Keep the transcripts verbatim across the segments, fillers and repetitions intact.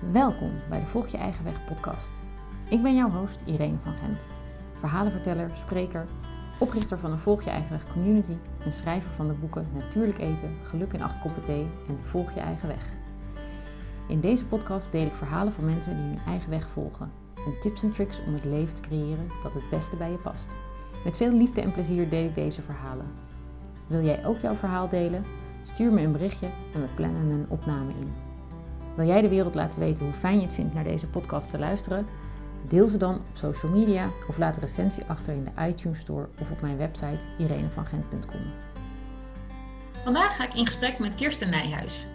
Welkom bij de Volg Je Eigen Weg podcast. Ik ben jouw host Irene van Gent, verhalenverteller, spreker, oprichter van de Volg Je Eigen Weg community en schrijver van de boeken Natuurlijk eten, Geluk in acht koppen thee en Volg Je Eigen Weg. In deze podcast deel ik verhalen van mensen die hun eigen weg volgen en tips en tricks om het leven te creëren dat het beste bij je past. Met veel liefde en plezier deel ik deze verhalen. Wil jij ook jouw verhaal delen? Stuur me een berichtje en we plannen een opname in. Wil jij de wereld laten weten hoe fijn je het vindt naar deze podcast te luisteren? Deel ze dan op social media of laat een recensie achter in de iTunes Store of op mijn website irene van gent punt com. Vandaag ga ik in gesprek met Kirsten Nijhuis.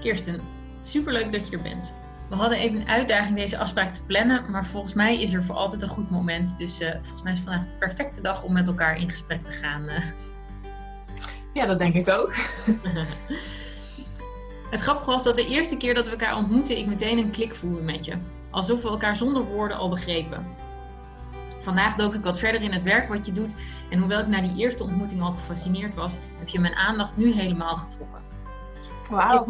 Kirsten, superleuk dat je er bent. We hadden even een uitdaging deze afspraak te plannen, maar volgens mij is er voor altijd een goed moment. Dus uh, volgens mij is vandaag de perfecte dag om met elkaar in gesprek te gaan. Uh. Ja, dat denk ik ook. Het grappige was dat de eerste keer dat we elkaar ontmoetten, ik meteen een klik voelde met je. Alsof we elkaar zonder woorden al begrepen. Vandaag dook ik wat verder in het werk wat je doet. En hoewel ik na die eerste ontmoeting al gefascineerd was, heb je mijn aandacht nu helemaal getrokken. Wauw.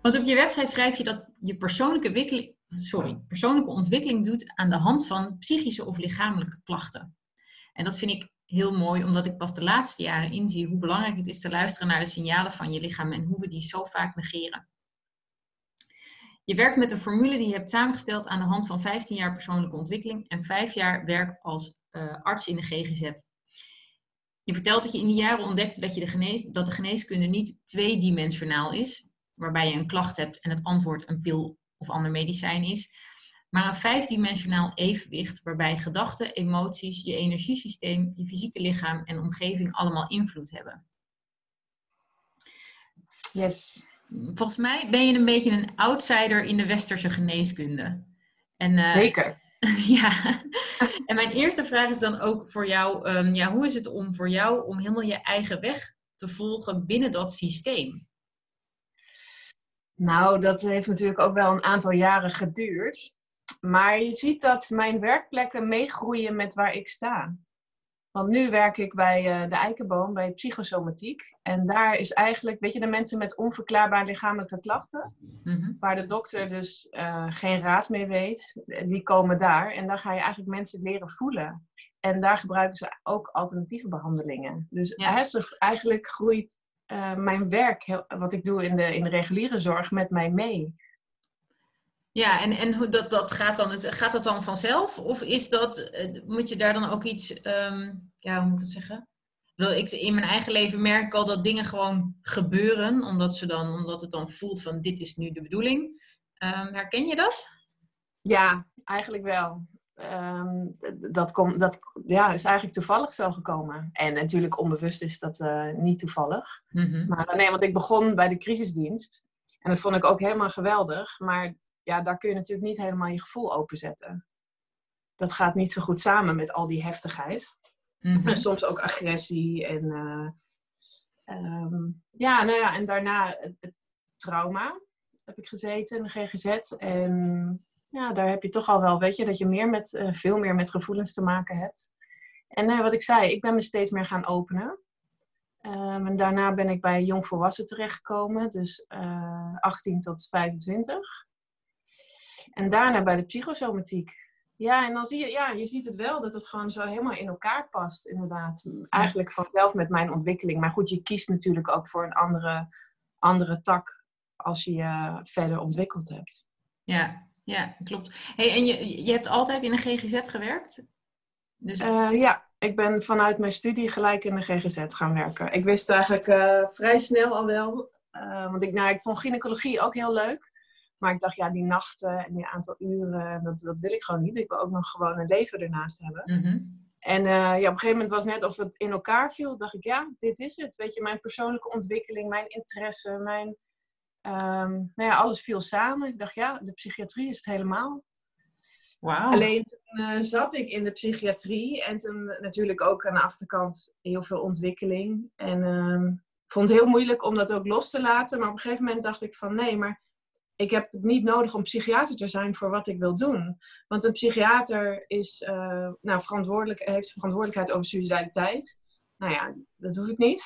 Want op je website schrijf je dat je persoonlijke wikkeling, sorry, persoonlijke ontwikkeling doet aan de hand van psychische of lichamelijke klachten. En dat vind ik heel mooi, omdat ik pas de laatste jaren inzie hoe belangrijk het is te luisteren naar de signalen van je lichaam en hoe we die zo vaak negeren. Je werkt met een formule die je hebt samengesteld aan de hand van vijftien jaar persoonlijke ontwikkeling en vijf jaar werk als uh, arts in de G G Z. Je vertelt dat je in die jaren ontdekte dat, je de genees, dat de geneeskunde niet tweedimensionaal is, waarbij je een klacht hebt en het antwoord een pil of ander medicijn is, maar een vijfdimensionaal evenwicht waarbij gedachten, emoties, je energiesysteem, je fysieke lichaam en omgeving allemaal invloed hebben. Yes. Volgens mij ben je een beetje een outsider in de westerse geneeskunde. En, uh, Zeker. Ja. En mijn eerste vraag is dan ook voor jou, um, ja, hoe is het om voor jou om helemaal je eigen weg te volgen binnen dat systeem? Nou, dat heeft natuurlijk ook wel een aantal jaren geduurd. Maar je ziet dat mijn werkplekken meegroeien met waar ik sta. Want nu werk ik bij uh, de Eikenboom, bij psychosomatiek. En daar is eigenlijk, weet je, de mensen met onverklaarbare lichamelijke klachten. Mm-hmm. Waar de dokter dus uh, geen raad mee weet. Die komen daar. En daar ga je eigenlijk mensen leren voelen. En daar gebruiken ze ook alternatieve behandelingen. Dus ja. Eigenlijk groeit uh, mijn werk, wat ik doe in de, in de reguliere zorg, met mij mee. Ja, en, en dat, dat gaat, dan, gaat dat dan vanzelf? Of is dat, moet je daar dan ook iets, um, ja, hoe moet ik dat zeggen? Ik, in mijn eigen leven merk ik al dat dingen gewoon gebeuren, omdat, ze dan, omdat het dan voelt van dit is nu de bedoeling. Um, herken je dat? Ja, eigenlijk wel. Um, dat, kom, dat ja, is eigenlijk toevallig zo gekomen. En natuurlijk onbewust is dat uh, niet toevallig. Mm-hmm. Maar nee, want ik begon bij de crisisdienst. En dat vond ik ook helemaal geweldig, maar... Ja, daar kun je natuurlijk niet helemaal je gevoel openzetten. Dat gaat niet zo goed samen met al die heftigheid. Mm-hmm. En soms ook agressie. En, uh, um, ja, nou ja, en daarna het, het trauma heb ik gezeten in de G G Z. En ja, daar heb je toch al wel, weet je, dat je meer met, uh, veel meer met gevoelens te maken hebt. En uh, wat ik zei, ik ben me steeds meer gaan openen. Um, en daarna ben ik bij jongvolwassen terechtgekomen. Dus uh, achttien tot vijfentwintig. En daarna bij de psychosomatiek. Ja, en dan zie je, ja, je ziet het wel dat het gewoon zo helemaal in elkaar past, inderdaad. Eigenlijk vanzelf met mijn ontwikkeling. Maar goed, je kiest natuurlijk ook voor een andere, andere tak als je je verder ontwikkeld hebt. Ja, ja, klopt. Hey, en je, je hebt altijd in de G G Z gewerkt? Dus... Uh, ja, ik ben vanuit mijn studie gelijk in de G G Z gaan werken. Ik wist eigenlijk uh, vrij snel al wel. Uh, want ik, nou, ik vond gynaecologie ook heel leuk. Maar ik dacht, ja, die nachten en die aantal uren, dat, dat wil ik gewoon niet. Ik wil ook nog gewoon een leven ernaast hebben. Mm-hmm. En uh, ja, op een gegeven moment was net of het in elkaar viel. Dacht ik, ja, dit is het. Weet je, mijn persoonlijke ontwikkeling, mijn interesse, mijn... Um, nou ja, alles viel samen. Ik dacht, ja, de psychiatrie is het helemaal. Wow. Alleen toen uh, zat ik in de psychiatrie. En toen natuurlijk ook aan de achterkant heel veel ontwikkeling. En um, ik vond het heel moeilijk om dat ook los te laten. Maar op een gegeven moment dacht ik van, nee, maar... Ik heb het niet nodig om psychiater te zijn voor wat ik wil doen. Want een psychiater is, uh, nou, verantwoordelijk, heeft verantwoordelijkheid over suicidaliteit. nou ja, dat hoef ik niet.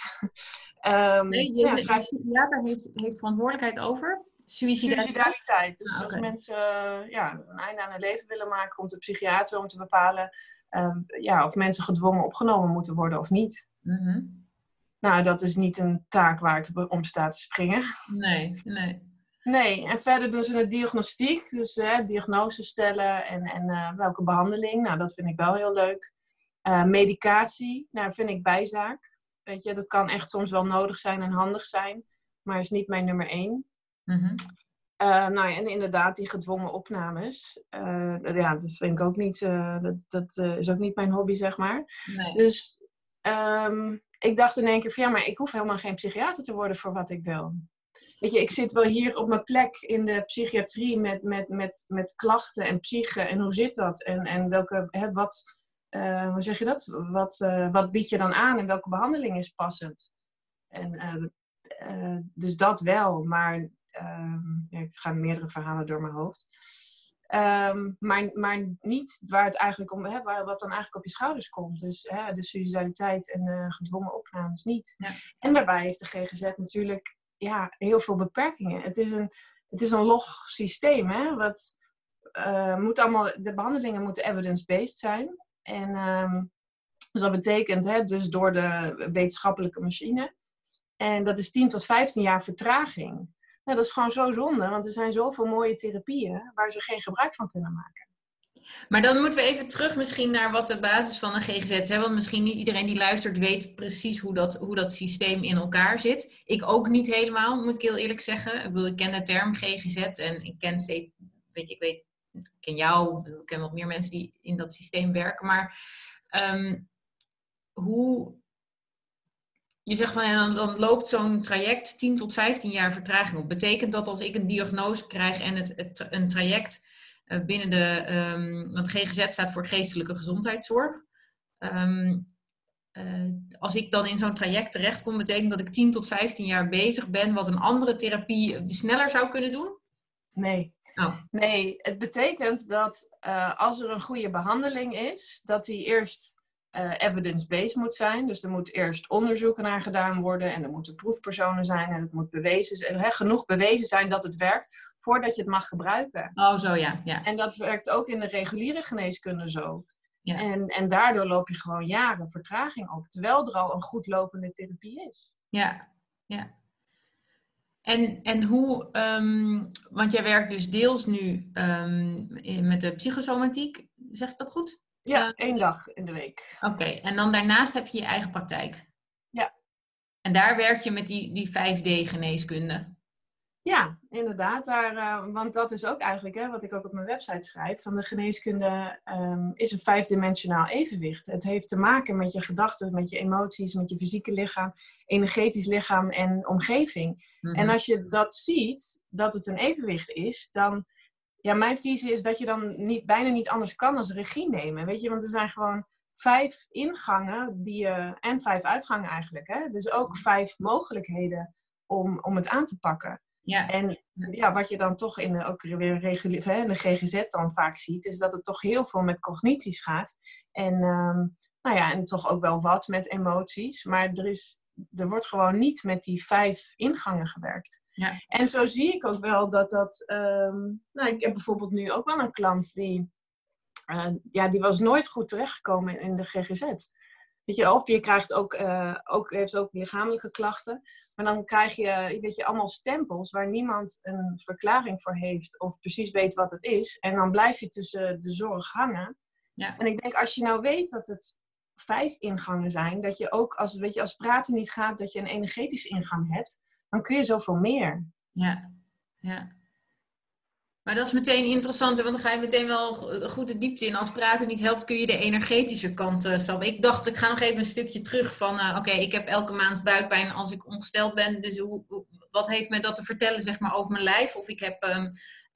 Um, nee, je, ja, schrijf... de psychiater heeft, heeft verantwoordelijkheid over suïcidaliteit. Suïcidaliteit. Dus ah, okay. Als mensen uh, ja, een einde aan hun leven willen maken, komt de psychiater om te bepalen um, ja, of mensen gedwongen opgenomen moeten worden of niet. Mm-hmm. Nou, dat is niet een taak waar ik om sta te springen. Nee, nee. Nee, en verder doen ze de diagnostiek. Dus hè, diagnose stellen en, en uh, welke behandeling. Nou, dat vind ik wel heel leuk. Uh, medicatie, nou, vind ik bijzaak. Weet je, dat kan echt soms wel nodig zijn en handig zijn. Maar is niet mijn nummer één. Mm-hmm. uh, nou ja, en inderdaad, die gedwongen opnames. Uh, ja, dat vind ik ook niet... Uh, dat dat uh, is ook niet mijn hobby, zeg maar. Nee. Dus um, ik dacht in één keer van... Ja, maar ik hoef helemaal geen psychiater te worden voor wat ik wil. Weet je, ik zit wel hier op mijn plek in de psychiatrie met, met, met, met klachten en psyche. En hoe zit dat? En, en welke... Hè, wat... Uh, hoe zeg je dat? Wat, uh, wat bied je dan aan en welke behandeling is passend? En, uh, uh, dus dat wel, maar uh, ja, ik ga meerdere verhalen door mijn hoofd. Um, maar, maar niet waar het eigenlijk om, hè, waar, wat dan eigenlijk op je schouders komt. Dus hè, de suicidaliteit en uh, gedwongen opnames niet. Ja. En daarbij heeft de G G Z natuurlijk ja, heel veel beperkingen. Het is een, het is een log systeem. Hè, wat, uh, moet allemaal, de behandelingen moeten evidence-based zijn. En um, dus dat betekent, hè, dus door de wetenschappelijke machine. En dat is tien tot vijftien jaar vertraging. Nou, dat is gewoon zo zonde, want er zijn zoveel mooie therapieën waar ze geen gebruik van kunnen maken. Maar dan moeten we even terug misschien naar wat de basis van een G G Z is. Hè? Want misschien niet iedereen die luistert weet precies hoe dat, hoe dat systeem in elkaar zit. Ik ook niet helemaal, moet ik heel eerlijk zeggen. Ik bedoel, ik ken de term G G Z en ik ken steeds, weet je, ik weet... Ik ken jou, ik ken nog meer mensen die in dat systeem werken. Maar um, hoe... Je zegt van, ja, dan, dan loopt zo'n traject tien tot vijftien jaar vertraging op. Betekent dat als ik een diagnose krijg en het, het, een traject uh, binnen de... Um, want G G Z staat voor geestelijke gezondheidszorg. Um, uh, als ik dan in zo'n traject terechtkom, betekent dat ik tien tot vijftien jaar bezig ben... wat een andere therapie sneller zou kunnen doen? Nee. Oh. Nee, het betekent dat uh, als er een goede behandeling is, dat die eerst uh, evidence-based moet zijn. Dus er moet eerst onderzoek naar gedaan worden en er moeten proefpersonen zijn en het moet bewezen zijn, hè, genoeg bewezen zijn dat het werkt voordat je het mag gebruiken. Oh, zo ja. ja. En dat werkt ook in de reguliere geneeskunde zo. Ja. En, en daardoor loop je gewoon jaren vertraging op, terwijl er al een goed lopende therapie is. Ja, ja. En, en hoe, um, want jij werkt dus deels nu um, met de psychosomatiek, zeg ik dat goed? Ja, uh, één dag in de week. Oké, okay. En dan daarnaast heb je je eigen praktijk? Ja. En daar werk je met die, die vijf D-geneeskunde? Ja, inderdaad. Daar, uh, want dat is ook eigenlijk hè, wat ik ook op mijn website schrijf. Van de geneeskunde um, is een vijfdimensionaal evenwicht. Het heeft te maken met je gedachten, met je emoties, met je fysieke lichaam, energetisch lichaam en omgeving. Mm-hmm. En als je dat ziet, dat het een evenwicht is, dan... Ja, mijn visie is dat je dan niet, bijna niet anders kan dan regie nemen. Weet je, want er zijn gewoon vijf ingangen die, uh, en vijf uitgangen eigenlijk. Hè? Dus ook vijf mogelijkheden om, om het aan te pakken. Ja. En ja, wat je dan toch in de, ook weer regulier, hè, in de G G Z dan vaak ziet, is dat het toch heel veel met cognities gaat. En, um, nou ja, en toch ook wel wat met emoties. Maar er, is, er wordt gewoon niet met die vijf ingangen gewerkt. Ja. En zo zie ik ook wel dat dat... Um, nou, ik heb bijvoorbeeld nu ook wel een klant die... Uh, ja, die was nooit goed terechtgekomen in de G G Z. Weet je, of je krijgt ook, uh, ook, heeft ook lichamelijke klachten. Maar dan krijg je, weet je allemaal stempels waar niemand een verklaring voor heeft. Of precies weet wat het is. En dan blijf je tussen de zorg hangen. Ja. En ik denk, als je nou weet dat het vijf ingangen zijn. Dat je ook, als, weet je, als praten niet gaat, dat je een energetische ingang hebt. Dan kun je zoveel meer. Ja, ja. Maar dat is meteen interessant, want dan ga je meteen wel goed de diepte in. Als praten niet helpt, kun je de energetische kant uh, stappen. Ik dacht, ik ga nog even een stukje terug van... Uh, Oké, okay, ik heb elke maand buikpijn als ik ongesteld ben. Dus hoe, hoe, wat heeft mij dat te vertellen zeg maar, over mijn lijf? Of ik heb um,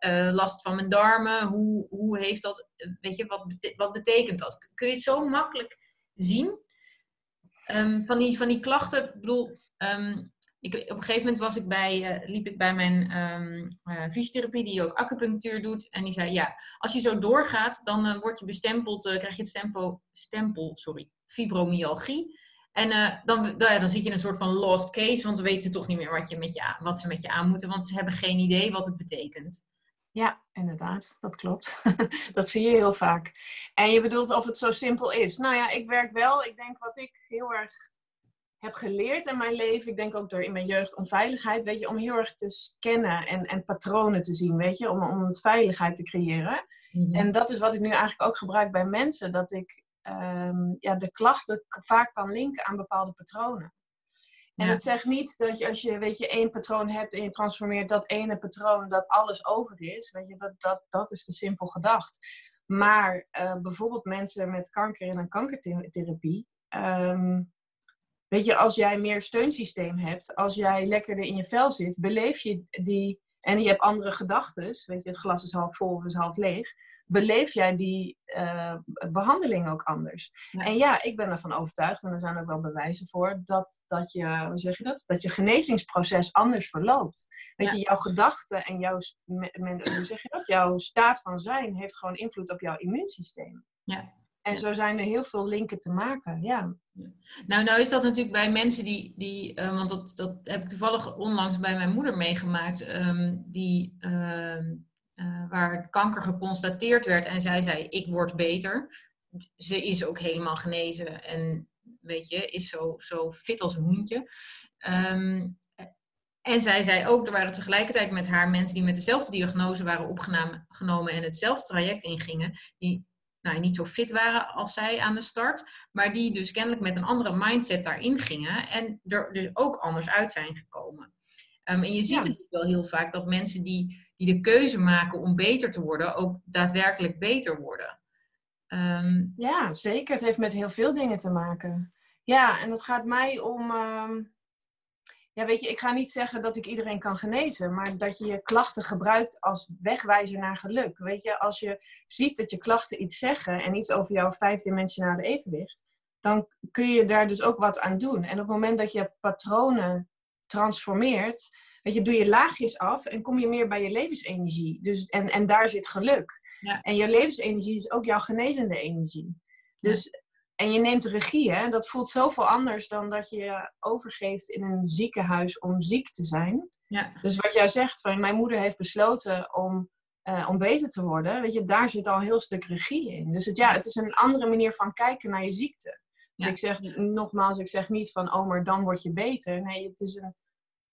uh, last van mijn darmen. Hoe, hoe heeft dat... Weet je, wat, bete- wat betekent dat? Kun je het zo makkelijk zien? Um, van, die, van die klachten, ik bedoel... Um, Ik, op een gegeven moment was ik bij, uh, liep ik bij mijn um, uh, fysiotherapie, die ook acupunctuur doet. En die zei, ja, als je zo doorgaat, dan uh, word je bestempeld, uh, krijg je het stempel, stempel sorry, fibromyalgie. En uh, dan, dan, ja, dan zit je in een soort van lost case, want dan weten ze toch niet meer wat, je met je aan, wat ze met je aan moeten, want ze hebben geen idee wat het betekent. Ja, inderdaad, dat klopt. Dat zie je heel vaak. En je bedoelt of het zo simpel is. Nou ja, ik werk wel. Ik denk wat ik heel erg heb geleerd in mijn leven, ik denk ook door in mijn jeugd onveiligheid, weet je, om heel erg te scannen en, en patronen te zien, weet je, om, om het veiligheid te creëren. Mm-hmm. En dat is wat ik nu eigenlijk ook gebruik bij mensen, dat ik um, ja, de klachten vaak kan linken aan bepaalde patronen. En ja. Het zegt niet dat je, als je, weet je, één patroon hebt en je transformeert dat ene patroon, dat alles over is, weet je, dat, dat, dat is te simpel gedacht. Maar uh, bijvoorbeeld mensen met kanker in een kankertherapie, um, weet je, als jij meer steunsysteem hebt, als jij lekkerder in je vel zit, beleef je die, en je hebt andere gedachtes, weet je, het glas is half vol of is half leeg, beleef jij die uh, behandeling ook anders. Ja. En ja, ik ben ervan overtuigd, en er zijn ook wel bewijzen voor, dat, dat je, hoe zeg je dat? Dat je genezingsproces anders verloopt. Weet ja. je, jouw gedachten en jouw, me, me, hoe zeg je dat? Jouw staat van zijn heeft gewoon invloed op jouw immuunsysteem. Ja. En ja. zo zijn er heel veel linken te maken, ja. ja. Nou, nou is dat natuurlijk bij mensen die... die uh, want dat, dat heb ik toevallig onlangs bij mijn moeder meegemaakt. Um, die, uh, uh, waar kanker geconstateerd werd. En zij zei, ik word beter. Ze is ook helemaal genezen. En weet je, is zo, zo fit als een hoentje. Um, en zij zei ook, er waren tegelijkertijd met haar mensen die met dezelfde diagnose waren opgenomen en hetzelfde traject ingingen. Die... Nou, niet zo fit waren als zij aan de start, maar die dus kennelijk met een andere mindset daarin gingen en er dus ook anders uit zijn gekomen. Um, en je ziet ja. natuurlijk wel heel vaak dat mensen die, die de keuze maken om beter te worden, ook daadwerkelijk beter worden. Um, ja, zeker. Het heeft met heel veel dingen te maken. Ja, en het gaat mij om... Um... Ja, weet je, ik ga niet zeggen dat ik iedereen kan genezen, maar dat je je klachten gebruikt als wegwijzer naar geluk. Weet je, als je ziet dat je klachten iets zeggen en iets over jouw vijfdimensionale evenwicht, dan kun je daar dus ook wat aan doen. En op het moment dat je patronen transformeert, weet je, doe je laagjes af en kom je meer bij je levensenergie. Dus, en, en daar zit geluk. Ja. En je levensenergie is ook jouw genezende energie. Dus... Ja. En je neemt regie, hè? Dat voelt zoveel anders dan dat je je overgeeft in een ziekenhuis om ziek te zijn. Ja. Dus wat jij zegt, van mijn moeder heeft besloten om, uh, om beter te worden. Weet je, daar zit al een heel stuk regie in. Dus het, ja, het is een andere manier van kijken naar je ziekte. Dus ja. ik zeg nogmaals, ik zeg niet van, oh, maar dan word je beter. Nee, het is een,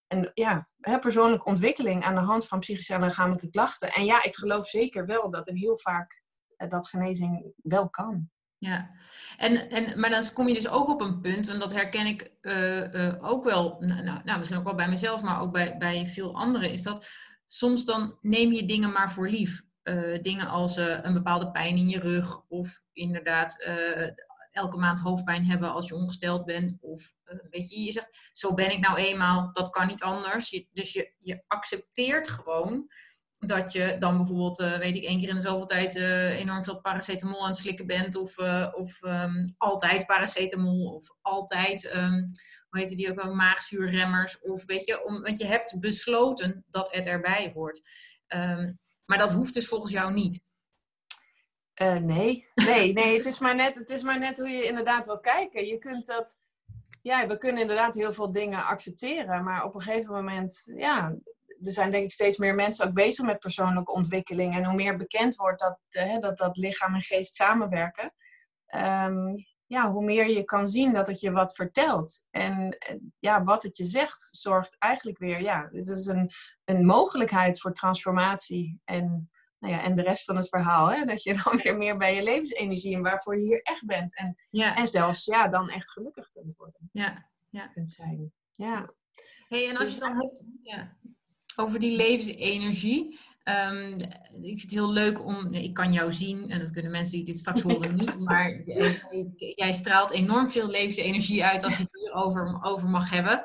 een ja, persoonlijke ontwikkeling aan de hand van psychische en lichamelijke klachten. En ja, ik geloof zeker wel dat er heel vaak uh, dat genezing wel kan. Ja, en, en, maar dan kom je dus ook op een punt, en dat herken ik uh, uh, ook wel, nou, nou, misschien ook wel bij mezelf, maar ook bij, bij veel anderen, is dat soms dan neem je dingen maar voor lief. Uh, dingen als uh, een bepaalde pijn in je rug, of inderdaad uh, elke maand hoofdpijn hebben als je ongesteld bent, of uh, weet je, je zegt, zo ben ik nou eenmaal, dat kan niet anders. Je, dus je, je accepteert gewoon... Dat je dan bijvoorbeeld, uh, weet ik, één keer in de zoveel tijd uh, enorm veel paracetamol aan het slikken bent. Of, uh, of um, altijd paracetamol. Of altijd, um, hoe heet die ook wel, maagzuurremmers. Of weet je, om, want je hebt besloten dat het erbij hoort. Um, maar dat hoeft dus volgens jou niet. Uh, nee, nee, nee het, is maar net, het is maar net hoe je inderdaad wil kijken. Je kunt dat... Ja, we kunnen inderdaad heel veel dingen accepteren. Maar op een gegeven moment, ja... Er zijn denk ik steeds meer mensen ook bezig met persoonlijke ontwikkeling. En hoe meer bekend wordt dat hè, dat, dat lichaam en geest samenwerken. Um, ja, hoe meer je kan zien dat het je wat vertelt. En ja, wat het je zegt zorgt eigenlijk weer... Ja, het is een, een mogelijkheid voor transformatie. En, nou ja, en de rest van het verhaal. Hè, dat je dan weer meer bij je levensenergie en waarvoor je hier echt bent. En, ja. en zelfs ja, dan echt gelukkig kunt worden. Ja, ja. Kunt zijn. Ja. Hey, en als je het dan hebt... Ja. Over die levensenergie. Um, ik vind het heel leuk om... Ik kan jou zien. En dat kunnen mensen die dit straks horen niet. Maar jij, jij straalt enorm veel levensenergie uit. Als je het hierover over mag hebben.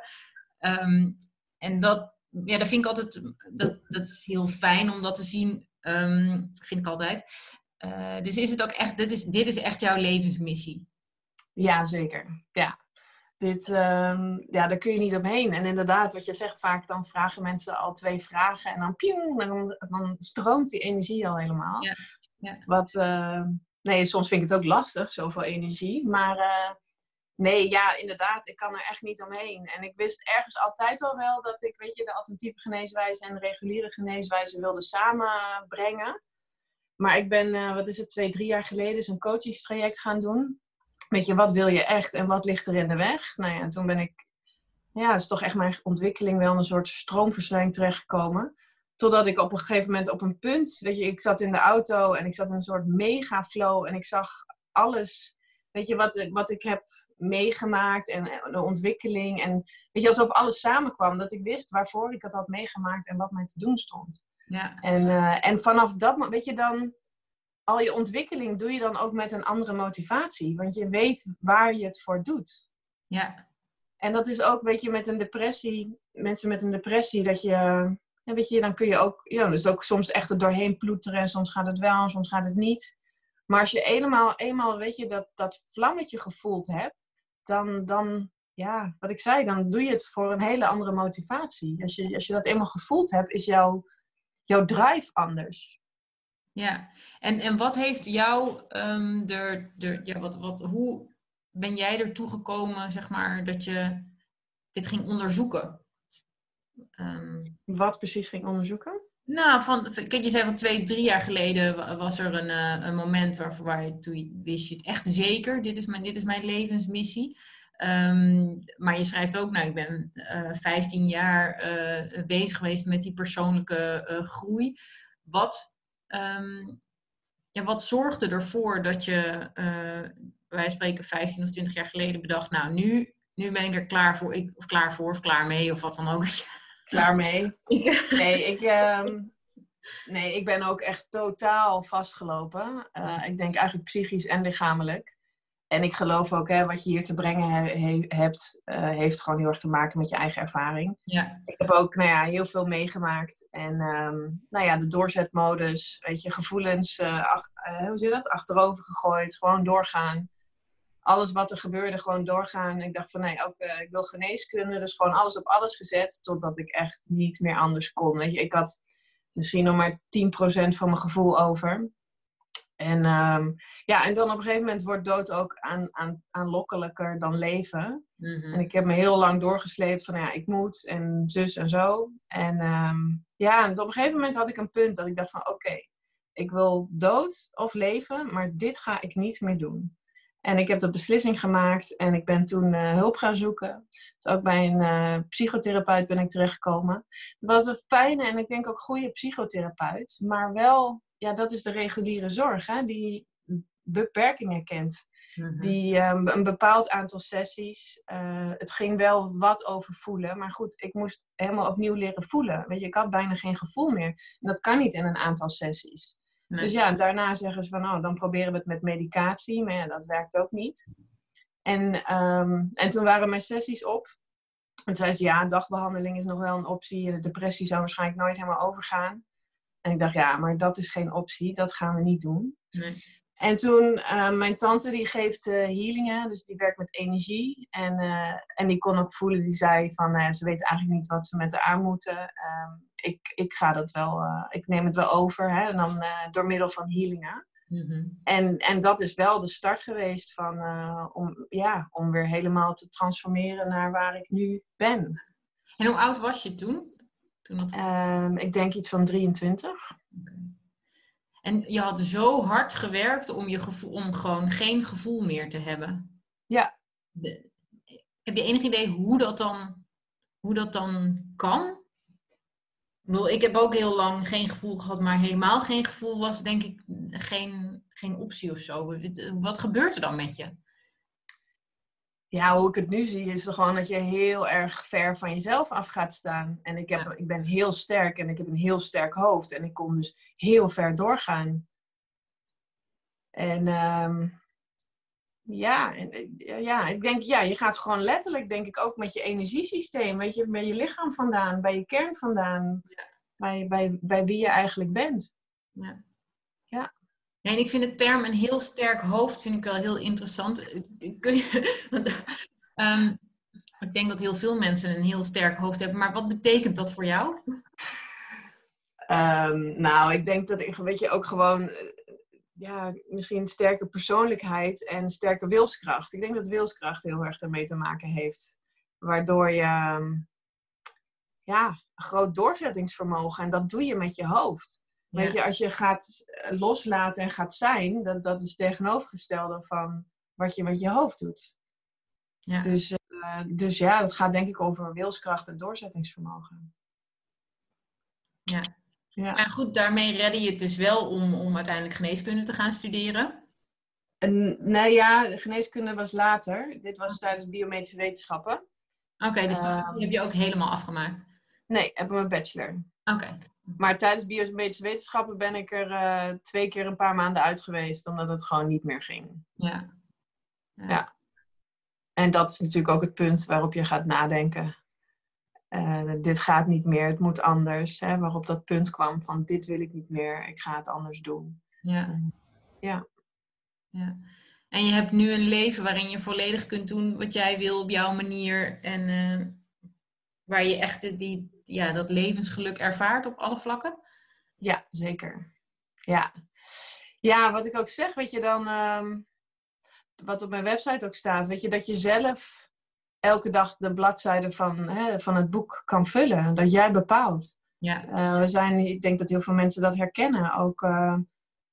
Um, en dat, ja, dat vind ik altijd... Dat, dat is heel fijn om dat te zien. Um, vind ik altijd. Uh, dus is het ook echt... Dit is, dit is echt jouw levensmissie. Ja, zeker. Ja. Dit, um, ja, daar kun je niet omheen. En inderdaad, wat je zegt vaak, dan vragen mensen al twee vragen. En dan pioen, dan, dan stroomt die energie al helemaal. Ja, ja. Wat, uh, nee, soms vind ik het ook lastig, zoveel energie. Maar uh, Nee, ja, inderdaad. Ik kan er echt niet omheen. En ik wist ergens altijd al wel dat ik, weet je, de alternatieve geneeswijze en de reguliere geneeswijze wilde samenbrengen. Maar ik ben, uh, wat is het, twee, drie jaar geleden zo'n coachingstraject gaan doen. Weet je, wat wil je echt en wat ligt er in de weg? Nou ja, en toen ben ik, ja, dat is toch echt mijn ontwikkeling wel een soort stroomversnelling terechtgekomen. Totdat ik op een gegeven moment op een punt, weet je, ik zat in de auto en ik zat in een soort mega flow. En ik zag alles, weet je, wat, wat ik heb meegemaakt en de ontwikkeling. En weet je, alsof alles samenkwam. Dat ik wist waarvoor ik het had meegemaakt en wat mij te doen stond. Ja. En, uh, en vanaf dat moment, weet je, dan al je ontwikkeling doe je dan ook met een andere motivatie. Want je weet waar je het voor doet. Ja. En dat is ook, weet je, met een depressie, mensen met een depressie, dat je, ja, weet je, dan kun je ook, ja, dus ook soms echt er doorheen ploeteren. En soms gaat het wel en soms gaat het niet. Maar als je eenmaal, eenmaal weet je, dat, dat vlammetje gevoeld hebt, dan, dan, ja, wat ik zei, dan doe je het voor een hele andere motivatie. Als je, als je dat eenmaal gevoeld hebt, is jouw, jouw drive anders. Ja, en, en wat heeft jou, um, de, de, ja, wat, wat, hoe ben jij ertoe gekomen, zeg maar, dat je dit ging onderzoeken? Um, wat precies ging onderzoeken? Nou, van, kijk, je zei van twee, drie jaar geleden was er een, uh, een moment waarvoor waar je, toen je wist je het echt zeker, dit is mijn, dit is mijn levensmissie. Um, maar je schrijft ook, nou, ik ben uh, vijftien jaar uh, bezig geweest met die persoonlijke uh, groei. Wat, um, ja, wat zorgde ervoor dat je, uh, wij spreken vijftien of twintig jaar geleden, bedacht, nou, nu, nu ben ik er klaar voor, ik, of klaar voor, of klaar mee, of wat dan ook. Klaar mee. Nee, ik, um, nee, ik ben ook echt totaal vastgelopen. Uh, ik denk eigenlijk psychisch en lichamelijk. En ik geloof ook, hè, wat je hier te brengen he- he- hebt, uh, heeft gewoon heel erg te maken met je eigen ervaring. Ja. Ik heb ook, nou ja, heel veel meegemaakt. En um, nou ja, de doorzetmodus, weet je, gevoelens, uh, ach- uh, hoe zeg je dat? Achterover gegooid, gewoon doorgaan. Alles wat er gebeurde, gewoon doorgaan. Ik dacht van, nee, ook, uh, ik wil geneeskunde. Dus gewoon alles op alles gezet. Totdat ik echt niet meer anders kon. Weet je, ik had misschien nog maar tien procent van mijn gevoel over. En um, ja, en dan op een gegeven moment wordt dood ook aan, aan, aanlokkelijker dan leven. Mm-hmm. En ik heb me heel lang doorgesleept van, ja, ik moet en zus en zo. En um, ja, en op een gegeven moment had ik een punt dat ik dacht van, oké, okay, ik wil dood of leven, maar dit ga ik niet meer doen. En ik heb dat beslissing gemaakt en ik ben toen uh, hulp gaan zoeken. Dus ook bij een uh, psychotherapeut ben ik terechtgekomen. Het was een fijne en ik denk ook goede psychotherapeut. Maar wel, ja, dat is de reguliere zorg, hè, die beperkingen kent. Mm-hmm. Die um, een bepaald aantal sessies. Uh, het ging wel wat over voelen. Maar goed, ik moest helemaal opnieuw leren voelen. Weet je, ik had bijna geen gevoel meer. En dat kan niet in een aantal sessies. Nee. Dus ja, daarna zeggen ze van, oh, dan proberen we het met medicatie. Maar ja, dat werkt ook niet. En, um, en toen waren mijn sessies op. En zei ze, ja, dagbehandeling is nog wel een optie. De depressie zou waarschijnlijk nooit helemaal overgaan. En ik dacht, ja, maar dat is geen optie. Dat gaan we niet doen. Nee. En toen, uh, mijn tante die geeft uh, healingen. Dus die werkt met energie. En, uh, en die kon ook voelen, die zei van, nou ja, ze weet eigenlijk niet wat ze met haar aan moeten. Um, Ik, ik ga dat wel, uh, ik neem het wel over. Hè, en dan uh, door middel van healingen. Mm-hmm. En, en dat is wel de start geweest van, uh, om, ja, om weer helemaal te transformeren naar waar ik nu ben. En hoe oud was je toen? toen dat... uh, ik denk iets van drieëntwintig. Okay. En je had zo hard gewerkt om, je gevoel, om gewoon geen gevoel meer te hebben. Ja. De, heb je enig idee hoe dat dan, hoe dat dan kan? Ik heb ook heel lang geen gevoel gehad, maar helemaal geen gevoel was, denk ik, geen, geen optie of zo. Wat gebeurt er dan met je? Ja, hoe ik het nu zie is gewoon dat je heel erg ver van jezelf af gaat staan. En ik, heb, ja. ik ben heel sterk en ik heb een heel sterk hoofd. En ik kon dus heel ver doorgaan. En um, ja, en, ja, ik denk, ja, je gaat gewoon letterlijk, denk ik, ook met je energiesysteem, weet je, bij je lichaam vandaan, bij je kern vandaan, ja. bij, bij, bij wie je eigenlijk bent. Ja. Ja. Ja, en ik vind de term een heel sterk hoofd, vind ik wel heel interessant. Kun je, want, um, ik denk dat heel veel mensen een heel sterk hoofd hebben, maar wat betekent dat voor jou? Um, nou, ik denk dat ik, weet je, ook gewoon ja, misschien een sterke persoonlijkheid en sterke wilskracht. Ik denk dat wilskracht heel erg daarmee te maken heeft. Waardoor je ja, een groot doorzettingsvermogen, en dat doe je met je hoofd. Ja. Weet je, als je gaat loslaten en gaat zijn, dat, dat is het tegenovergestelde van wat je met je hoofd doet. Ja. Dus, uh, dus ja, dat gaat denk ik over wilskracht en doorzettingsvermogen. Ja. Ja. Maar goed, daarmee redde je het dus wel om, om uiteindelijk geneeskunde te gaan studeren? En, nou ja, geneeskunde was later. Dit was tijdens biomedische wetenschappen. Oké, okay, dus uh, dat heb je ook helemaal afgemaakt? Nee, heb ik mijn bachelor. Oké. Okay. Maar tijdens biomedische wetenschappen ben ik er uh, twee keer een paar maanden uit geweest, omdat het gewoon niet meer ging. Ja. Ja. Ja. En dat is natuurlijk ook het punt waarop je gaat nadenken. Uh, dit gaat niet meer, het moet anders. Hè? Waarop dat punt kwam van dit wil ik niet meer, ik ga het anders doen. Ja. Uh, ja. Ja. En je hebt nu een leven waarin je volledig kunt doen wat jij wil op jouw manier. En uh, waar je echt die, ja, dat levensgeluk ervaart op alle vlakken? Ja, zeker. Ja, ja, wat ik ook zeg, weet je dan, um, wat op mijn website ook staat, weet je, dat je zelf elke dag de bladzijde van, hè, van het boek kan vullen. Dat jij bepaalt. Ja. Uh, we zijn, ik denk dat heel veel mensen dat herkennen. Ook uh,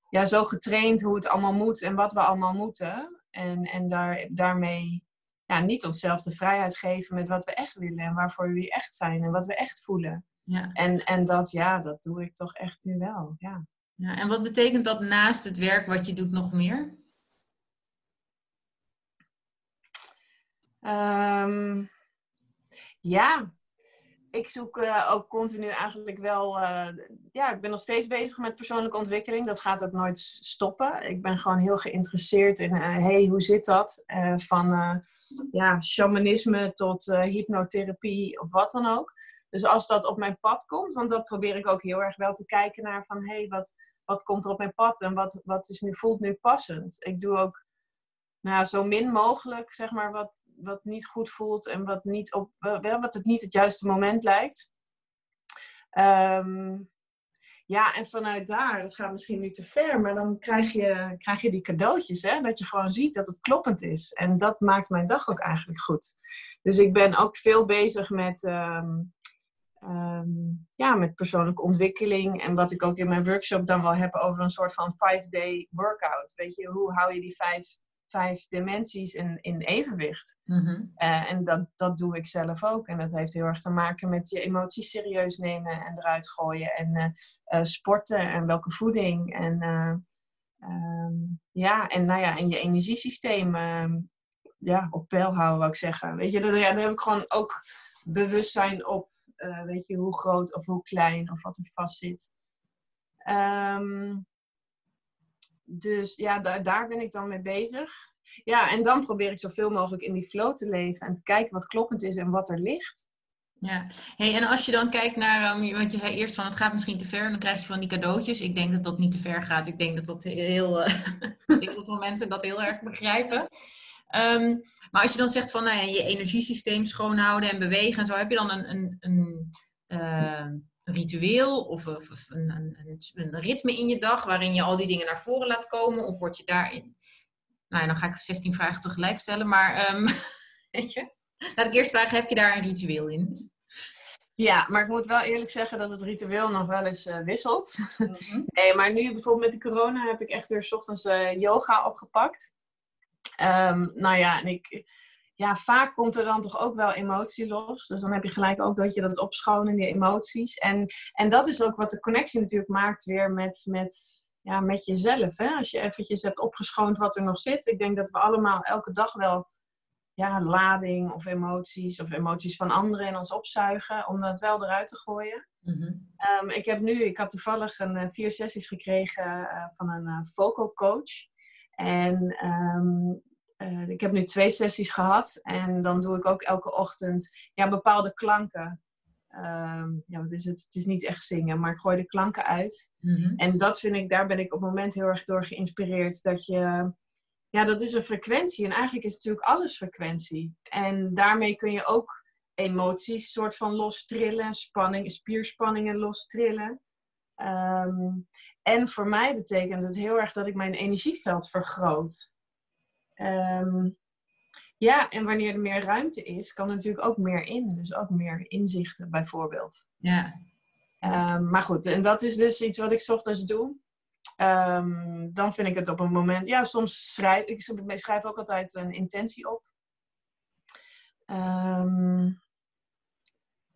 ja, zo getraind hoe het allemaal moet en wat we allemaal moeten. En, en daar, daarmee ja, niet onszelf de vrijheid geven met wat we echt willen. En waarvoor we echt zijn en wat we echt voelen. Ja. En, en dat, ja, dat doe ik toch echt nu wel. Ja. Ja, en wat betekent dat naast het werk wat je doet nog meer? Um, ja, ik zoek uh, ook continu eigenlijk wel... Uh, ja, ik ben nog steeds bezig met persoonlijke ontwikkeling. Dat gaat ook nooit stoppen. Ik ben gewoon heel geïnteresseerd in... Uh, hey, hoe zit dat? Uh, van uh, ja, shamanisme tot uh, hypnotherapie of wat dan ook. Dus als dat op mijn pad komt... Want dat probeer ik ook heel erg wel te kijken naar... van hey, wat, wat komt er op mijn pad? En wat, wat is nu, voelt nu passend? Ik doe ook nou, zo min mogelijk, zeg maar, wat... wat niet goed voelt en wat, niet op, wat het niet het juiste moment lijkt. Um, ja, en vanuit daar, dat gaat misschien nu te ver, maar dan krijg je, krijg je die cadeautjes, hè? Dat je gewoon ziet dat het kloppend is. En dat maakt mijn dag ook eigenlijk goed. Dus ik ben ook veel bezig met, um, um, ja, met persoonlijke ontwikkeling. En wat ik ook in mijn workshop dan wel heb over een soort van five-day workout. Weet je, hoe hou je die vijf... vijf dimensies in, in evenwicht. Mm-hmm. Uh, en dat, dat doe ik zelf ook. En dat heeft heel erg te maken met je emoties serieus nemen en eruit gooien. En uh, uh, sporten en welke voeding. En, uh, um, ja, en, nou ja, en je energiesysteem uh, ja, op peil houden, wou ik zeggen. Weet je, daar, daar heb ik gewoon ook bewustzijn op. Uh, weet je, hoe groot of hoe klein of wat er vast zit. Um, Dus ja, daar, daar ben ik dan mee bezig. Ja, en dan probeer ik zoveel mogelijk in die flow te leven. En te kijken wat kloppend is en wat er ligt. Ja, hey, en als je dan kijkt naar... Um, want je zei eerst van het gaat misschien te ver. En dan krijg je van die cadeautjes. Ik denk dat dat niet te ver gaat. Ik denk dat dat heel... Uh, ik denk dat veel mensen dat heel erg begrijpen. Um, maar als je dan zegt van nou ja, je energiesysteem schoonhouden en bewegen en zo. Heb je dan een... een, een uh, Een ritueel of een, een, een, een ritme in je dag waarin je al die dingen naar voren laat komen? Of word je daarin... Nou ja, dan ga ik zestien vragen tegelijk stellen, maar um, weet je? Laat ik eerst vragen, heb je daar een ritueel in? Ja, maar ik moet wel eerlijk zeggen dat het ritueel nog wel eens uh, wisselt. Mm-hmm. Nee, maar nu bijvoorbeeld met de corona heb ik echt weer 's ochtends uh, yoga opgepakt. Um, nou ja, en ik... Ja, vaak komt er dan toch ook wel emotie los. Dus dan heb je gelijk ook dat je dat opschoont in die emoties. En, en dat is ook wat de connectie natuurlijk maakt weer met, met, ja, met jezelf. Hè? Als je eventjes hebt opgeschoond wat er nog zit. Ik denk dat we allemaal elke dag wel ja, lading of emoties of emoties van anderen in ons opzuigen. Om dat wel eruit te gooien. Mm-hmm. um, ik heb nu, ik had toevallig een, vier sessies gekregen uh, van een uh, vocal coach. En... Um, Uh, ik heb nu twee sessies gehad en dan doe ik ook elke ochtend ja, bepaalde klanken. Uh, ja, wat is het? Het is niet echt zingen, maar ik gooi de klanken uit. Mm-hmm. En dat vind ik, daar ben ik op het moment heel erg door geïnspireerd. Dat je, ja, dat is een frequentie en eigenlijk is natuurlijk alles frequentie. En daarmee kun je ook emoties soort van lostrillen, spanning, spierspanningen lostrillen. Um, en voor mij betekent het heel erg dat ik mijn energieveld vergroot. Um, ja, en wanneer er meer ruimte is, kan er natuurlijk ook meer in. Dus ook meer inzichten bijvoorbeeld. Ja. Um, maar goed, en dat is dus iets wat ik 's ochtends doe. Um, dan vind ik het op een moment... Ja, soms schrijf ik schrijf ook altijd een intentie op. Um,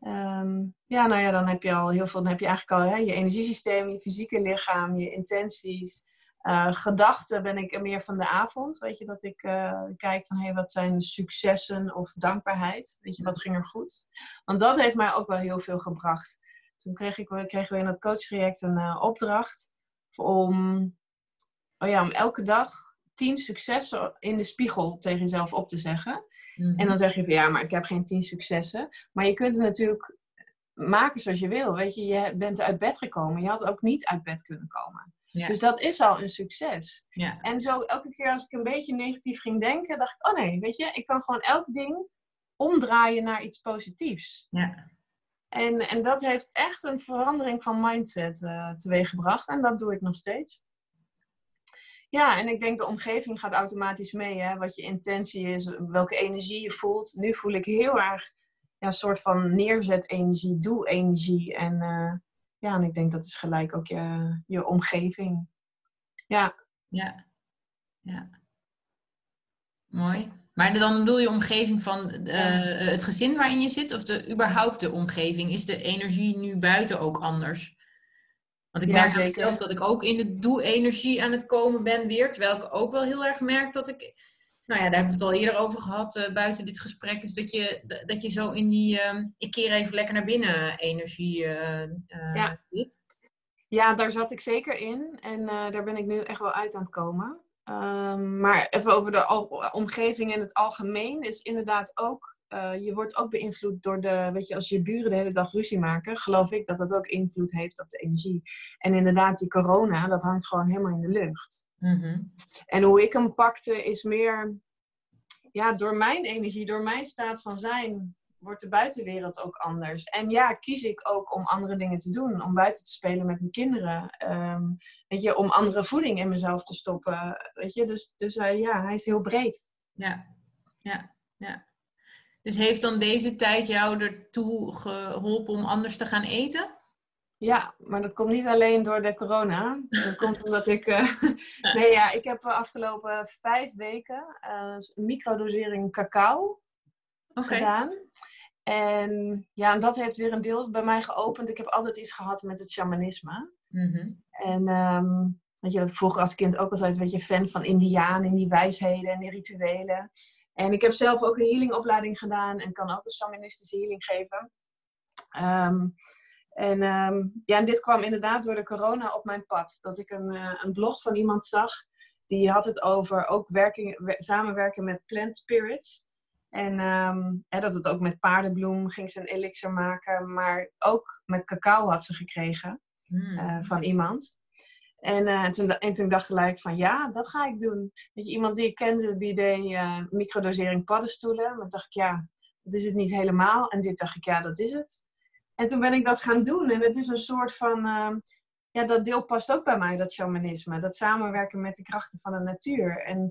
um, ja, nou ja, dan heb je al heel veel... Dan heb je eigenlijk al hè, je energiesysteem, je fysieke lichaam, je intenties. Uh, gedachten ben ik meer van de avond. Weet je, dat ik uh, kijk van... Hé, hey, wat zijn successen of dankbaarheid? Weet je, wat ging er goed? Want dat heeft mij ook wel heel veel gebracht. Toen kreeg ik, kregen we in dat coachtraject een uh, opdracht... Om, oh ja, om elke dag tien successen in de spiegel tegen jezelf op te zeggen. Mm-hmm. En dan zeg je van ja, maar ik heb geen tien successen. Maar je kunt het natuurlijk maken zoals je wil. Weet je, je bent uit bed gekomen. Je had ook niet uit bed kunnen komen. Ja. Dus dat is al een succes. Ja. En zo elke keer als ik een beetje negatief ging denken, dacht ik, oh nee, weet je, ik kan gewoon elk ding omdraaien naar iets positiefs. Ja. En, en dat heeft echt een verandering van mindset uh, teweeggebracht. En dat doe ik nog steeds. Ja, en ik denk de omgeving gaat automatisch mee. Hè? Wat je intentie is, welke energie je voelt. Nu voel ik heel erg ja, een soort van neerzet-energie, doe-energie. En, uh, ja, en ik denk dat is gelijk ook je, je omgeving. Ja. Ja. Ja. Mooi. Maar dan bedoel je omgeving van uh, het gezin waarin je zit? Of de, überhaupt de omgeving? Is de energie nu buiten ook anders? Want ik ja, merk zeker. zelf dat ik ook in de doe-energie aan het komen ben weer. Terwijl ik ook wel heel erg merk dat ik... Nou ja, daar hebben we het al eerder over gehad uh, buiten dit gesprek. Dus dat je, dat je zo in die... Uh, ik keer even lekker naar binnen energie uh, ja. zit. Ja, daar zat ik zeker in. En uh, daar ben ik nu echt wel uit aan het komen. Um, maar even over de al- omgeving in het algemeen is inderdaad ook, uh, je wordt ook beïnvloed door de, weet je, als je buren de hele dag ruzie maken, geloof ik dat dat ook invloed heeft op de energie. En inderdaad, die corona, dat hangt gewoon helemaal in de lucht. Mm-hmm. En hoe ik hem pakte is meer, ja, door mijn energie, door mijn staat van zijn, wordt de buitenwereld ook anders. En ja, kies ik ook om andere dingen te doen. Om buiten te spelen met mijn kinderen. Um, weet je, om andere voeding in mezelf te stoppen. Weet je, dus, dus uh, ja, hij is heel breed. Ja, ja, ja. Dus heeft dan deze tijd jou ertoe geholpen om anders te gaan eten? Ja, maar dat komt niet alleen door de corona. Dat komt omdat ik... Uh, nee, ja, ik heb de afgelopen vijf weken uh, microdosering cacao. Okay. Gedaan. En ja, dat heeft weer een deel bij mij geopend. Ik heb altijd iets gehad met het shamanisme. Mm-hmm. En um, weet je, dat ik vroeger als kind ook altijd een beetje fan van Indianen, die wijsheden en die rituelen. En ik heb zelf ook een healingopleiding gedaan en kan ook een shamanistische healing geven. Um, en um, ja, en dit kwam inderdaad door de corona op mijn pad. Dat ik een, uh, een blog van iemand zag, die had het over ook werking, we, samenwerken met plant spirits. En um, hè, dat het ook met paardenbloem ging ze een elixir maken. Maar ook met cacao had ze gekregen mm. uh, van iemand. En, uh, toen, en toen dacht ik gelijk van ja, dat ga ik doen. Weet je, iemand die ik kende, die deed uh, microdosering paddenstoelen. Maar dacht ik ja, dat is het niet helemaal. En dit dacht ik ja, dat is het. En toen ben ik dat gaan doen. En het is een soort van... Uh, ja, dat deel past ook bij mij, dat shamanisme. Dat samenwerken met de krachten van de natuur. En...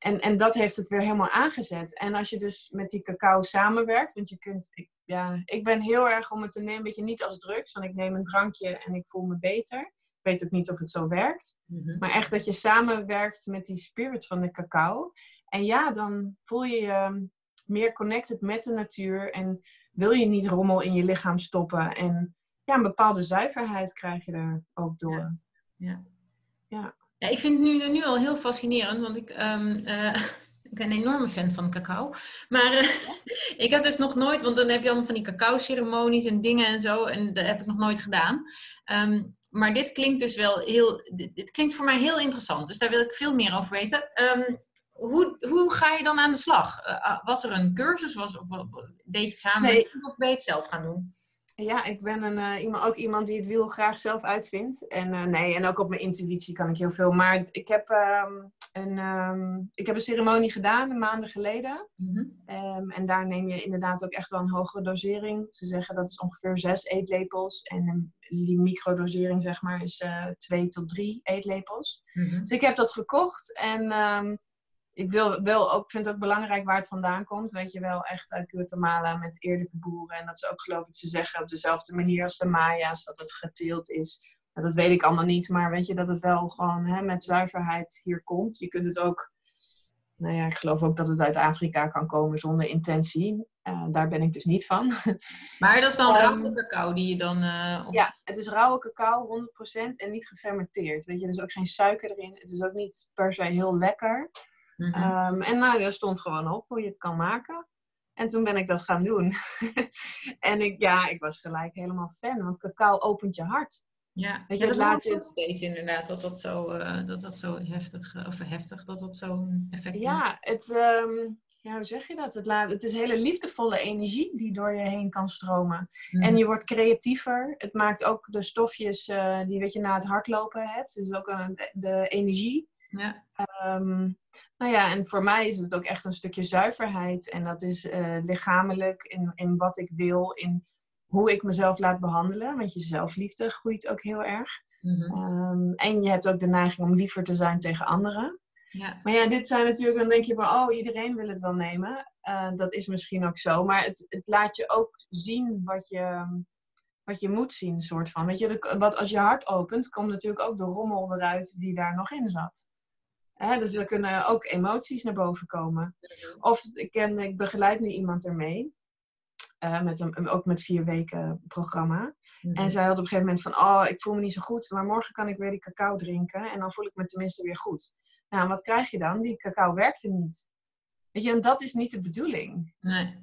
En, en dat heeft het weer helemaal aangezet. En als je dus met die cacao samenwerkt... Want je kunt... Ik, ja, ik ben heel erg om het te nemen, een beetje niet als drugs. Want ik neem een drankje en ik voel me beter. Ik weet ook niet of het zo werkt. Mm-hmm. Maar echt dat je samenwerkt met die spirit van de cacao. En ja, dan voel je je meer connected met de natuur. En wil je niet rommel in je lichaam stoppen. En ja, een bepaalde zuiverheid krijg je er ook door. Ja. Ja. Ja, ik vind het nu, nu al heel fascinerend, want ik, um, uh, ik ben een enorme fan van cacao. Maar uh, ik heb dus nog nooit, want dan heb je allemaal van die cacao-ceremonies en dingen en zo. En dat heb ik nog nooit gedaan. Um, maar dit klinkt dus wel heel, dit, dit klinkt voor mij heel interessant. Dus daar wil ik veel meer over weten. Um, hoe, hoe ga je dan aan de slag? Uh, was er een cursus? Was, of, deed je het samen nee. met of ben je het zelf gaan doen? Ja, ik ben een, uh, iemand, ook iemand die het wiel graag zelf uitvindt. En, uh, nee, en ook op mijn intuïtie kan ik heel veel. Maar ik heb, um, een, um, ik heb een ceremonie gedaan, maanden geleden. Mm-hmm. um, en daar neem je inderdaad ook echt wel een hogere dosering. Ze zeggen dat is ongeveer zes eetlepels. En die microdosering zeg maar is uh, twee tot drie eetlepels. Mm-hmm. Dus ik heb dat gekocht. En um, ik wil, wil ook, vind het ook belangrijk waar het vandaan komt. Weet je wel, echt uit Guatemala met eerlijke boeren. En dat ze ook geloof ik ze zeggen op dezelfde manier als de Maya's. Dat het geteeld is. Nou, dat weet ik allemaal niet. Maar weet je, dat het wel gewoon hè, met zuiverheid hier komt. Je kunt het ook... Nou ja, ik geloof ook dat het uit Afrika kan komen zonder intentie. Uh, daar ben ik dus niet van. Maar dat is dan um, rauwe cacao die je dan... Uh, of... Ja, het is rauwe cacao, honderd procent. En niet gefermenteerd. Weet je, er is ook geen suiker erin. Het is ook niet per se heel lekker... Mm-hmm. Um, en nou, er stond gewoon op hoe je het kan maken. En toen ben ik dat gaan doen. en ik, ja, ik was gelijk helemaal fan. Want cacao opent je hart. Ja, weet je, ja, dat laat je... steeds inderdaad. Dat dat zo, uh, dat dat zo heftig, of heftig, dat dat zo'n effect heeft. Ja, het, um, ja, hoe zeg je dat? Het, laat, het is hele liefdevolle energie die door je heen kan stromen. Mm. En je wordt creatiever. Het maakt ook de stofjes uh, die weet je, na het hardlopen hebt. Dus ook een, de energie. Ja. Um, nou ja, en voor mij is het ook echt een stukje zuiverheid. En dat is uh, lichamelijk in, in wat ik wil, in hoe ik mezelf laat behandelen. Want je zelfliefde groeit ook heel erg. Mm-hmm. um, en je hebt ook de neiging om liever te zijn tegen anderen. Ja. Maar ja, dit zijn natuurlijk, dan denk je van, oh, iedereen wil het wel nemen. Uh, dat is misschien ook zo. Maar het, het laat je ook zien wat je... wat je moet zien, soort van. Weet je, wat als je hart opent, komt natuurlijk ook de rommel eruit die daar nog in zat. Hè? Dus er kunnen ook emoties naar boven komen. Of ik, ken, ik begeleid nu iemand ermee, uh, met een, ook met vier weken programma. Mm-hmm. En zij had op een gegeven moment van, oh, ik voel me niet zo goed, maar morgen kan ik weer die cacao drinken en dan voel ik me tenminste weer goed. Nou, wat krijg je dan? Die cacao werkte niet. Weet je, en dat is niet de bedoeling. Nee.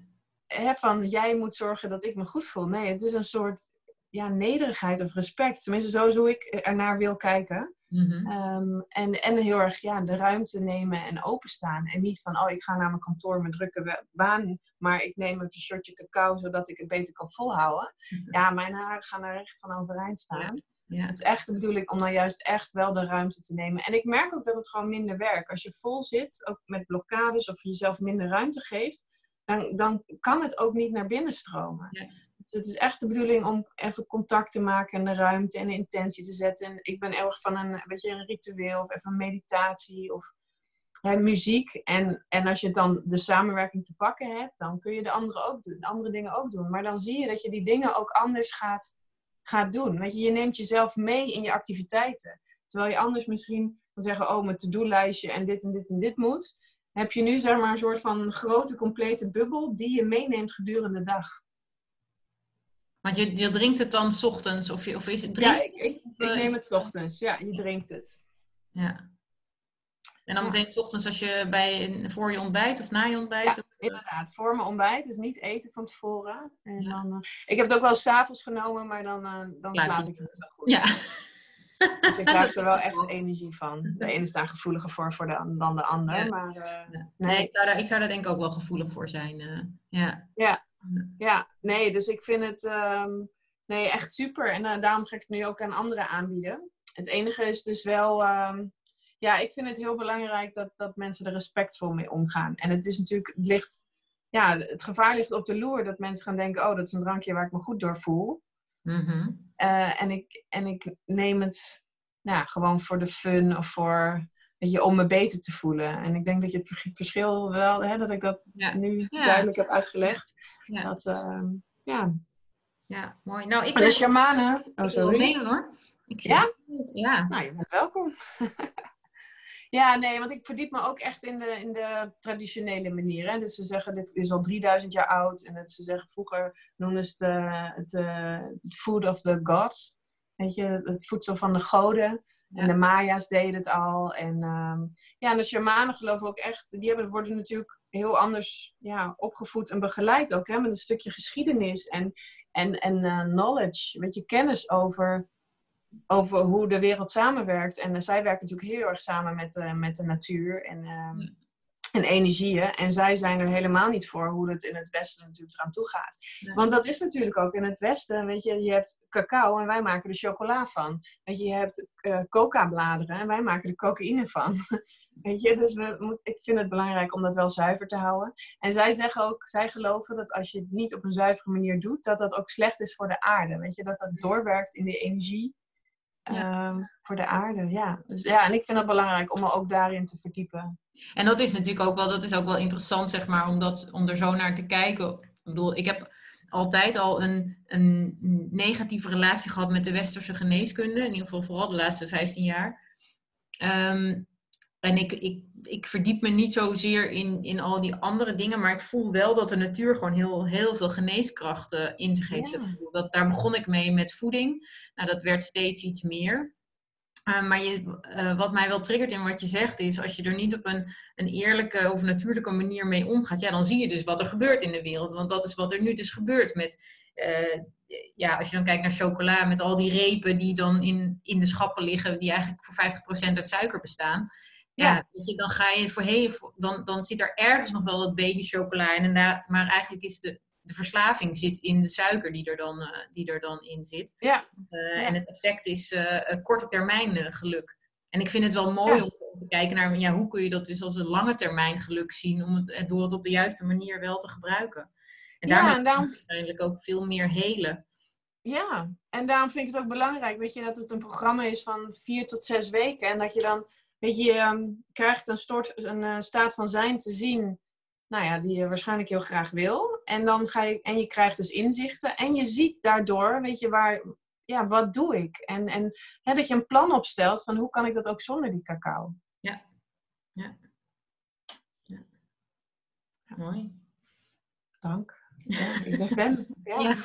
Hè, van, jij moet zorgen dat ik me goed voel. Nee, het is een soort... ja, nederigheid of respect. Tenminste, zo is hoe ik ernaar wil kijken. Mm-hmm. Um, en, en heel erg ja, de ruimte nemen en openstaan. En niet van, oh, ik ga naar mijn kantoor, mijn drukke baan, maar ik neem een shirtje cacao, zodat ik het beter kan volhouden. Mm-hmm. Ja, mijn haren gaan er echt van overeind staan. Ja. Ja. Het is echt de bedoeling om dan juist echt wel de ruimte te nemen. En ik merk ook dat het gewoon minder werkt. Als je vol zit, ook met blokkades, of je jezelf minder ruimte geeft, dan, dan kan het ook niet naar binnen stromen. Ja. Dus het is echt de bedoeling om even contact te maken en de ruimte en de intentie te zetten. En ik ben erg van een, weet je, een ritueel of even een meditatie of hè, muziek. En, en als je dan de samenwerking te pakken hebt, dan kun je de andere, ook doen, andere dingen ook doen. Maar dan zie je dat je die dingen ook anders gaat, gaat doen. Weet je, je neemt jezelf mee in je activiteiten. Terwijl je anders misschien kan zeggen, oh, mijn to-do-lijstje en dit en dit en dit moet. Heb je nu zeg maar een soort van grote, complete bubbel die je meeneemt gedurende de dag. Want je, je drinkt het dan 's ochtends? Of je, of is het drink... Ja, ik, ik, ik neem het 's ochtends. Ja, je drinkt het. Ja. En dan meteen 's ochtends als je bij, voor je ontbijt of na je ontbijt? Ja, inderdaad. Voor mijn ontbijt. Dus niet eten van tevoren. En ja. dan, uh, ik heb het ook wel 's avonds genomen, maar dan, uh, dan slaap ik het wel goed. Ja. Dus ik raak er wel echt energie van. De ene is daar gevoeliger voor, voor de, dan de ander. Ja. Maar, uh, ja. Nee, nee ik, zou daar, ik zou daar denk ik ook wel gevoelig voor zijn. Uh, ja. Ja. Ja, nee, dus ik vind het um, nee, echt super. En uh, daarom ga ik het nu ook aan anderen aanbieden. Het enige is dus wel... Um, ja, ik vind het heel belangrijk dat, dat mensen er respectvol mee omgaan. En het is natuurlijk... Het, ligt, ja, het gevaar ligt op de loer dat mensen gaan denken... Oh, dat is een drankje waar ik me goed door voel. Mm-hmm. uh, en, ik, en ik neem het nou, gewoon voor de fun of voor... Weet je, om me beter te voelen. En ik denk dat je het verschil wel... Hè, dat ik dat ja. nu ja. duidelijk heb uitgelegd. Ja. Dat, uh, ja. ja, mooi. Nou, ik ben... de shamanen... Oh, sorry. Ik wil meedoen, hoor. Ik ja? ja? Nou, je bent welkom. ja, nee, want ik verdiep me ook echt in de, in de traditionele manier. Hè. Dus ze zeggen, dit is al drieduizend jaar oud. En dat ze zeggen, vroeger noemden ze het uh, het food of the gods. Weet je, het voedsel van de goden. En ja. de Maya's deden het al. En, um, ja, en de shamanen geloven ook echt... Die hebben, worden natuurlijk heel anders ja, opgevoed en begeleid ook. Hè, met een stukje geschiedenis en, en, en uh, knowledge. Weet je, kennis over, over hoe de wereld samenwerkt. En uh, zij werken natuurlijk heel erg samen met, uh, met de natuur. En, um, en energieën. En zij zijn er helemaal niet voor hoe het in het Westen natuurlijk eraan toe gaat. Nee. Want dat is natuurlijk ook in het Westen. Weet je, je hebt cacao en wij maken er chocola van. Weet je, je hebt uh, coca-bladeren en wij maken er cocaïne van. Weet je, dus we moet, ik vind het belangrijk om dat wel zuiver te houden. En zij zeggen ook, zij geloven dat als je het niet op een zuivere manier doet, dat dat ook slecht is voor de aarde. Weet je, dat dat doorwerkt in de energie. Ja. Um, voor de aarde, ja. Dus ja, en ik vind dat belangrijk om me ook daarin te verdiepen. En dat is natuurlijk ook wel, dat is ook wel interessant, zeg maar, om, dat, om er zo naar te kijken. Ik bedoel, ik heb altijd al een, een negatieve relatie gehad met de westerse geneeskunde. In ieder geval vooral de laatste vijftien jaar. Um, en ik, ik, ik verdiep me niet zozeer in, in al die andere dingen. Maar ik voel wel dat de natuur gewoon heel, heel veel geneeskrachten in zich heeft. Ja. Dat, daar begon ik mee met voeding. Nou, dat werd steeds iets meer. Uh, maar je, uh, wat mij wel triggert in wat je zegt is, als je er niet op een, een eerlijke of natuurlijke manier mee omgaat, ja, dan zie je dus wat er gebeurt in de wereld. Want dat is wat er nu dus gebeurt met, uh, ja, als je dan kijkt naar chocola, met al die repen die dan in, in de schappen liggen, die eigenlijk voor vijftig procent uit suiker bestaan. Ja, ja. Weet je, dan ga je voorheen, voor, dan, dan zit er ergens nog wel dat beetje chocola in, en daar, maar eigenlijk is de... De verslaving zit in de suiker die er dan, uh, die er dan in zit. Ja. Uh, ja. En het effect is uh, korte termijn uh, geluk. En ik vind het wel mooi, ja, om te kijken naar, ja, hoe kun je dat dus als een lange termijn geluk zien, om het, door het op de juiste manier wel te gebruiken. En daarmee, ja, en daarom... waarschijnlijk ook veel meer helen. Ja, en daarom vind ik het ook belangrijk, weet je, dat het een programma is van vier tot zes weken. En dat je dan, weet je, je um, krijgt een, stort, een uh, staat van zijn te zien, nou ja, die je waarschijnlijk heel graag wil. En dan ga je, en je krijgt dus inzichten. En je ziet daardoor, weet je, waar, ja, wat doe ik? En, en hè, dat je een plan opstelt van hoe kan ik dat ook zonder die cacao? Ja. Ja. Ja. Ja. Mooi. Dank. Ja, ik ben. Ja. Ja.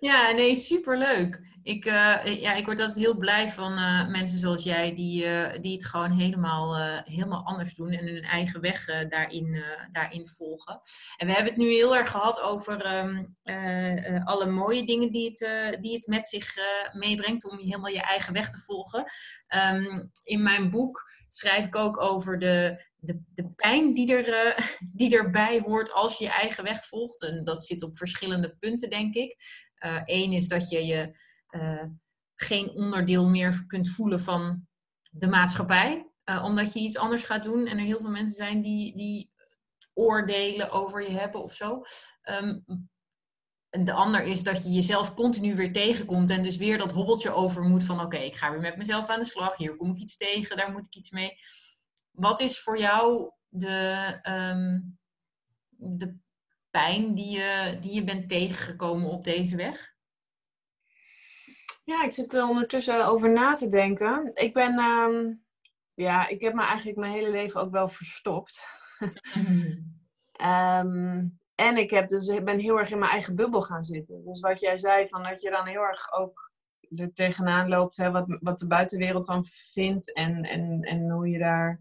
Ja, nee, superleuk. Ik, uh, ja, ik word altijd heel blij van uh, mensen zoals jij die, uh, die het gewoon helemaal, uh, helemaal anders doen en hun eigen weg uh, daarin, uh, daarin volgen. En we hebben het nu heel erg gehad over um, uh, uh, alle mooie dingen die het, uh, die het met zich uh, meebrengt om helemaal je eigen weg te volgen. Um, in mijn boek schrijf ik ook over de, de, de pijn die, er, uh, die erbij hoort als je je eigen weg volgt. En dat zit op verschillende punten, denk ik. Uh, Eén is dat je je uh, geen onderdeel meer kunt voelen van de maatschappij. Uh, omdat je iets anders gaat doen. En er heel veel mensen zijn die, die oordelen over je hebben of zo. Um, En de ander is dat je jezelf continu weer tegenkomt en dus weer dat hobbeltje over moet van oké, okay, ik ga weer met mezelf aan de slag. Hier kom ik iets tegen, daar moet ik iets mee. Wat is voor jou de, um, de pijn die je, die je bent tegengekomen op deze weg? Ja, ik zit er ondertussen over na te denken. Ik ben, um, ja, ik heb me eigenlijk mijn hele leven ook wel verstopt. um, En ik heb dus, ik ben heel erg in mijn eigen bubbel gaan zitten. Dus wat jij zei, van dat je dan heel erg ook er tegenaan loopt, hè, wat, wat de buitenwereld dan vindt en, en, en hoe je daar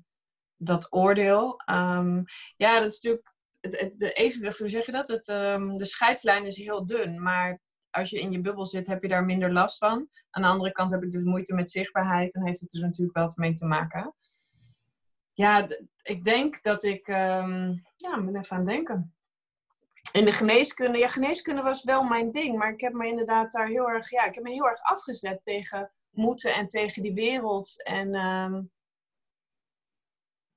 dat oordeel. Um, ja, dat is natuurlijk, het, het, de evenwicht, hoe zeg je dat? Het, um, de scheidslijn is heel dun, maar als je in je bubbel zit, heb je daar minder last van. Aan de andere kant heb ik dus moeite met zichtbaarheid en heeft het er natuurlijk wel mee te maken. Ja, d- ik denk dat ik, um, ja, ik ben even aan het denken. In de geneeskunde, ja, geneeskunde was wel mijn ding, maar ik heb me inderdaad daar heel erg, ja, ik heb me heel erg afgezet tegen moeten en tegen die wereld. En, um,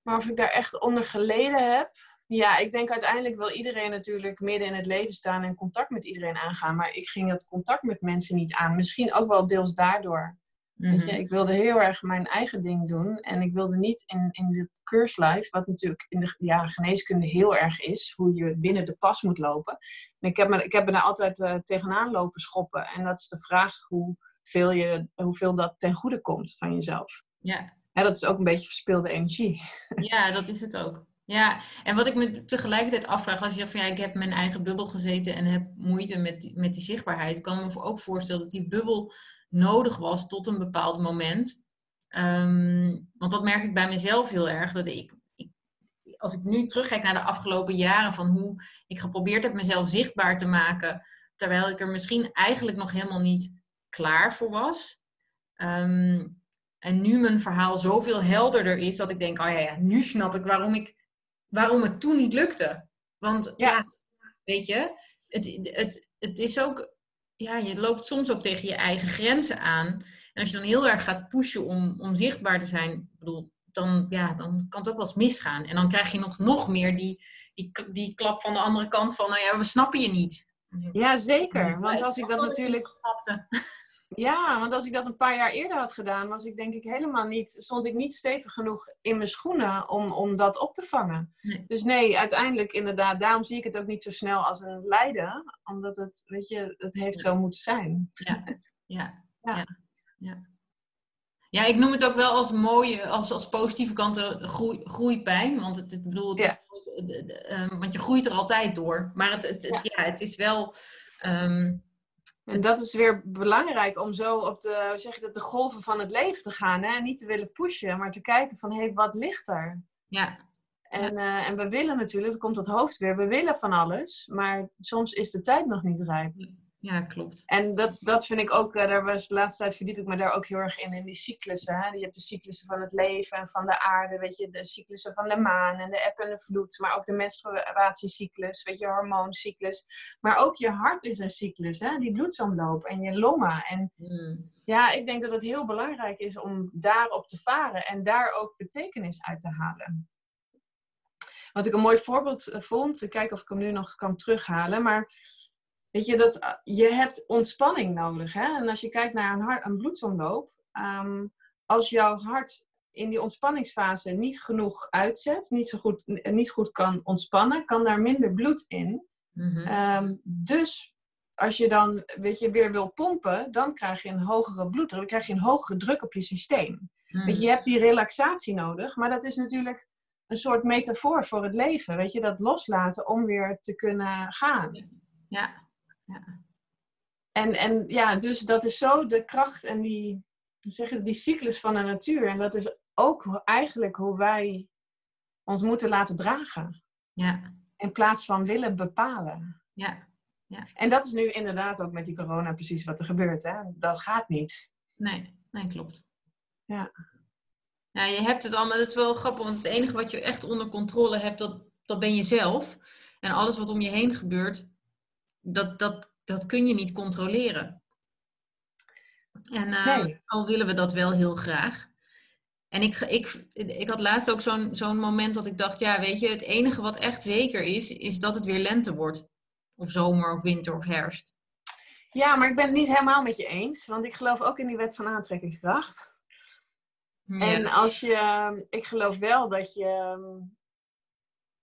maar of ik daar echt onder geleden heb, ja, ik denk uiteindelijk wil iedereen natuurlijk midden in het leven staan en contact met iedereen aangaan, maar ik ging dat contact met mensen niet aan. Misschien ook wel deels daardoor. Mm-hmm. Weet je, ik wilde heel erg mijn eigen ding doen en ik wilde niet in, in het curse life, wat natuurlijk in de ja, geneeskunde heel erg is, hoe je binnen de pas moet lopen. En ik heb me, ik heb me daar altijd uh, tegenaan lopen schoppen en dat is de vraag hoeveel, je, hoeveel dat ten goede komt van jezelf. Ja. Ja, dat is ook een beetje verspilde energie. Ja, dat is het ook. Ja, en wat ik me tegelijkertijd afvraag, als je zegt van ja, ik heb mijn eigen bubbel gezeten en heb moeite met, met die zichtbaarheid, kan ik me ook voorstellen dat die bubbel nodig was tot een bepaald moment. Um, want dat merk ik bij mezelf heel erg, dat ik, ik, als ik nu terugkijk naar de afgelopen jaren van hoe ik geprobeerd heb mezelf zichtbaar te maken, terwijl ik er misschien eigenlijk nog helemaal niet klaar voor was. Um, En nu mijn verhaal zoveel helderder is, dat ik denk, oh ja, ja nu snap ik waarom, ik waarom het toen niet lukte. Want, ja, ja weet je, het, het, het is ook, ja, je loopt soms ook tegen je eigen grenzen aan. En als je dan heel erg gaat pushen om, om zichtbaar te zijn, ik bedoel, dan, ja, dan kan het ook wel eens misgaan. En dan krijg je nog, nog meer die, die, die klap van de andere kant van, nou ja, we snappen je niet. Ja, zeker. Want als ik dat natuurlijk... Ja, want als ik dat een paar jaar eerder had gedaan, was ik denk ik helemaal niet, stond ik niet stevig genoeg in mijn schoenen om, om dat op te vangen. Nee. Dus nee, uiteindelijk inderdaad, daarom zie ik het ook niet zo snel als een lijden, omdat het, weet je, het heeft zo moeten zijn. Ja, ja, ja. ja. ja. ja ik noem het ook wel als mooie, als, als positieve kant de groei, groeipijn, want het, het bedoel, het ja. is goed, de, de, um, want je groeit er altijd door. Maar het, het, het, ja. Ja, het is wel... Um, En dat is weer belangrijk om zo op de, hoe zeg je dat, de golven van het leven te gaan. Hè? Niet te willen pushen, maar te kijken van, hé, hey, wat ligt er? Ja. En, ja. Uh, en we willen natuurlijk, dan komt dat hoofd weer, we willen van alles. Maar soms is de tijd nog niet rijp. Ja, klopt. En dat, dat vind ik ook, uh, daar was de laatste tijd verdiep ik me daar ook heel erg in, in die cyclussen. Hè? Je hebt de cyclussen van het leven en van de aarde, weet je, de cyclussen van de maan en de eb en de vloed. Maar ook de menstruatiecyclus, weet je, hormooncyclus. Maar ook je hart is een cyclus, hè? Die bloedsomloop en je longen. En mm. ja, ik denk dat het heel belangrijk is om daarop te varen en daar ook betekenis uit te halen. Wat ik een mooi voorbeeld vond, ik kijk of ik hem nu nog kan terughalen, maar... Weet je, dat, je hebt ontspanning nodig. Hè? En als je kijkt naar een, hart, een bloedsomloop. Um, als jouw hart in die ontspanningsfase niet genoeg uitzet. Niet, zo goed, niet goed kan ontspannen. Kan daar minder bloed in. Mm-hmm. Um, dus als je dan weet je, weer wil pompen. Dan krijg je een hogere bloeddruk. Dan krijg je een hogere druk op je systeem. Mm. Weet je, je hebt die relaxatie nodig. Maar dat is natuurlijk een soort metafoor voor het leven. Weet je, dat loslaten om weer te kunnen gaan. Ja. Ja. En, en ja, dus dat is zo de kracht en die, zeg je, die cyclus van de natuur. En dat is ook eigenlijk hoe wij ons moeten laten dragen. Ja. In plaats van willen bepalen. Ja. Ja. En dat is nu inderdaad ook met die corona precies wat er gebeurt. Hè? Dat gaat niet. Nee, nee, klopt. Ja. Ja, je hebt het allemaal, dat is wel grappig, want het enige wat je echt onder controle hebt, dat, dat ben jezelf. En alles wat om je heen gebeurt... Dat, dat, dat kun je niet controleren. En uh, nee. al willen we dat wel heel graag. En ik, ik, ik had laatst ook zo'n, zo'n moment dat ik dacht... Ja, weet je, het enige wat echt zeker is... is dat het weer lente wordt. Of zomer, of winter, of herfst. Ja, maar ik ben het niet helemaal met je eens. Want ik geloof ook in die wet van aantrekkingskracht. Ja. En als je... Ik geloof wel dat je...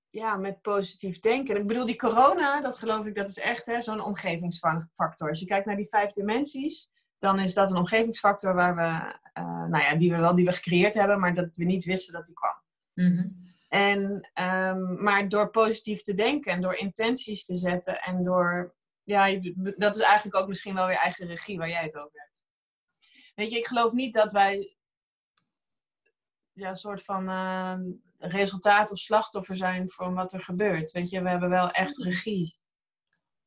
Ja, met positief denken. Ik bedoel, die corona, dat geloof ik, dat is echt hè, zo'n omgevingsfactor. Als je kijkt naar die vijf dimensies, dan is dat een omgevingsfactor waar we, uh, nou ja, die we wel die we gecreëerd hebben, maar dat we niet wisten dat die kwam. Mm-hmm. En, um, maar door positief te denken en door intenties te zetten en door, ja, dat is eigenlijk ook misschien wel weer eigen regie waar jij het over hebt. Weet je, ik geloof niet dat wij, ja, een soort van... Uh, resultaat of slachtoffer zijn voor wat er gebeurt. Weet je, we hebben wel echt regie.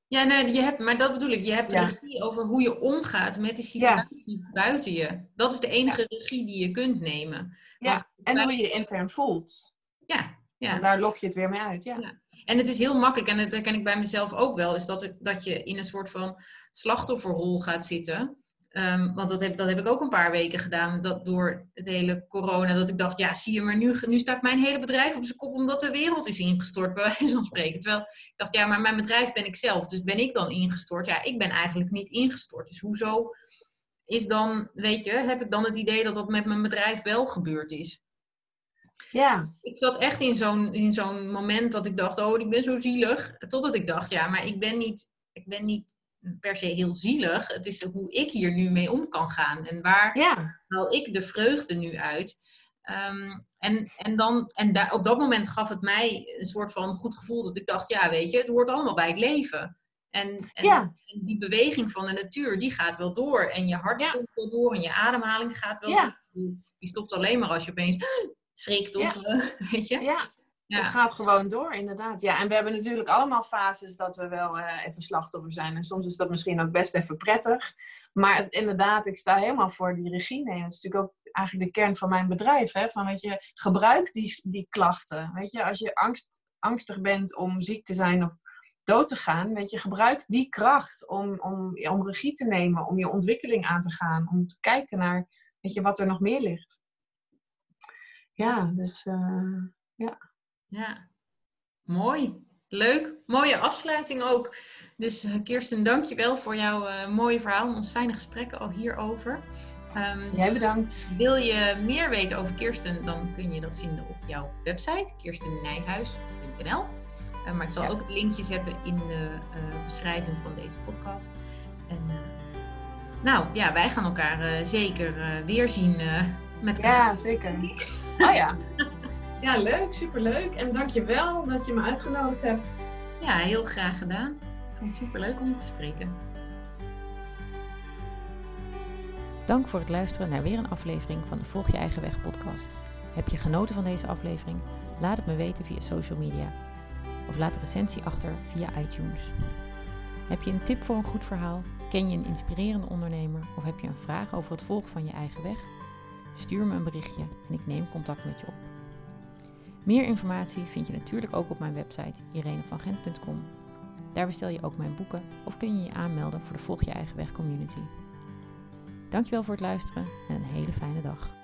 Ja, nee, je hebt, maar dat bedoel ik. Je hebt ja. regie over hoe je omgaat met de situatie ja. buiten je. Dat is de enige regie die je kunt nemen. Ja, en buiten... hoe je je intern voelt. Ja, ja. En daar lok je het weer mee uit, ja. ja. En het is heel makkelijk, en dat herken ik bij mezelf ook wel, is dat, ik, dat je in een soort van slachtofferrol gaat zitten. Um, want dat heb, dat heb ik ook een paar weken gedaan, dat door het hele corona, dat ik dacht, ja zie je, maar nu, nu staat mijn hele bedrijf op zijn kop omdat de wereld is ingestort, bij wijze van spreken. Terwijl ik dacht, ja, maar mijn bedrijf ben ik zelf, dus ben ik dan ingestort? Ja, ik ben eigenlijk niet ingestort. Dus hoezo is dan, weet je, heb ik dan het idee dat dat met mijn bedrijf wel gebeurd is? Ja. Ik zat echt in zo'n, in zo'n moment dat ik dacht, oh, ik ben zo zielig. Totdat ik dacht, ja, maar ik ben niet... Ik ben niet per se heel zielig. Het is hoe ik hier nu mee om kan gaan. En waar ja. haal ik de vreugde nu uit? Um, en en, dan, en da- op dat moment gaf het mij een soort van goed gevoel dat ik dacht, ja weet je, het hoort allemaal bij het leven. En, en, ja. en die beweging van de natuur, die gaat wel door. En je hart ja. komt wel door en je ademhaling gaat wel ja. door. Die stopt alleen maar als je opeens schrikt of ja. uh, weet je. Ja. Ja. Het gaat gewoon door, inderdaad. Ja, en we hebben natuurlijk allemaal fases dat we wel uh, even slachtoffer zijn. En soms is dat misschien ook best even prettig. Maar het, inderdaad, ik sta helemaal voor die regie nemen. Dat is natuurlijk ook eigenlijk de kern van mijn bedrijf. Hè? Van, weet je, gebruik die, die klachten. Weet je, als je angst, angstig bent om ziek te zijn of dood te gaan. Weet je, gebruik die kracht om, om, om regie te nemen. Om je ontwikkeling aan te gaan. Om te kijken naar, weet je, wat er nog meer ligt. Ja, dus uh, ja. Ja, mooi. Leuk. Mooie afsluiting ook. Dus Kirsten, dank je wel voor jouw uh, mooie verhaal en ons fijne gesprek al hierover. Um, Jij bedankt. Wil je meer weten over Kirsten, dan kun je dat vinden op jouw website, kirsten nijhuis punt n l. Uh, maar ik zal ja. ook het linkje zetten in de uh, beschrijving van deze podcast. En, uh, nou ja, wij gaan elkaar uh, zeker uh, weer zien uh, met elkaar. Ja, zeker. Oh ja. Ja, leuk. Superleuk. En dankjewel dat je me uitgenodigd hebt. Ja, heel graag gedaan. Ik vond het superleuk om te spreken. Dank voor het luisteren naar weer een aflevering van de Volg Je Eigen Weg podcast. Heb je genoten van deze aflevering? Laat het me weten via social media. Of laat een recensie achter via iTunes. Heb je een tip voor een goed verhaal? Ken je een inspirerende ondernemer? Of heb je een vraag over het volgen van je eigen weg? Stuur me een berichtje en ik neem contact met je op. Meer informatie vind je natuurlijk ook op mijn website irene van gent punt com. Daar bestel je ook mijn boeken of kun je je aanmelden voor de Volg Je Eigen Weg community. Dankjewel voor het luisteren en een hele fijne dag.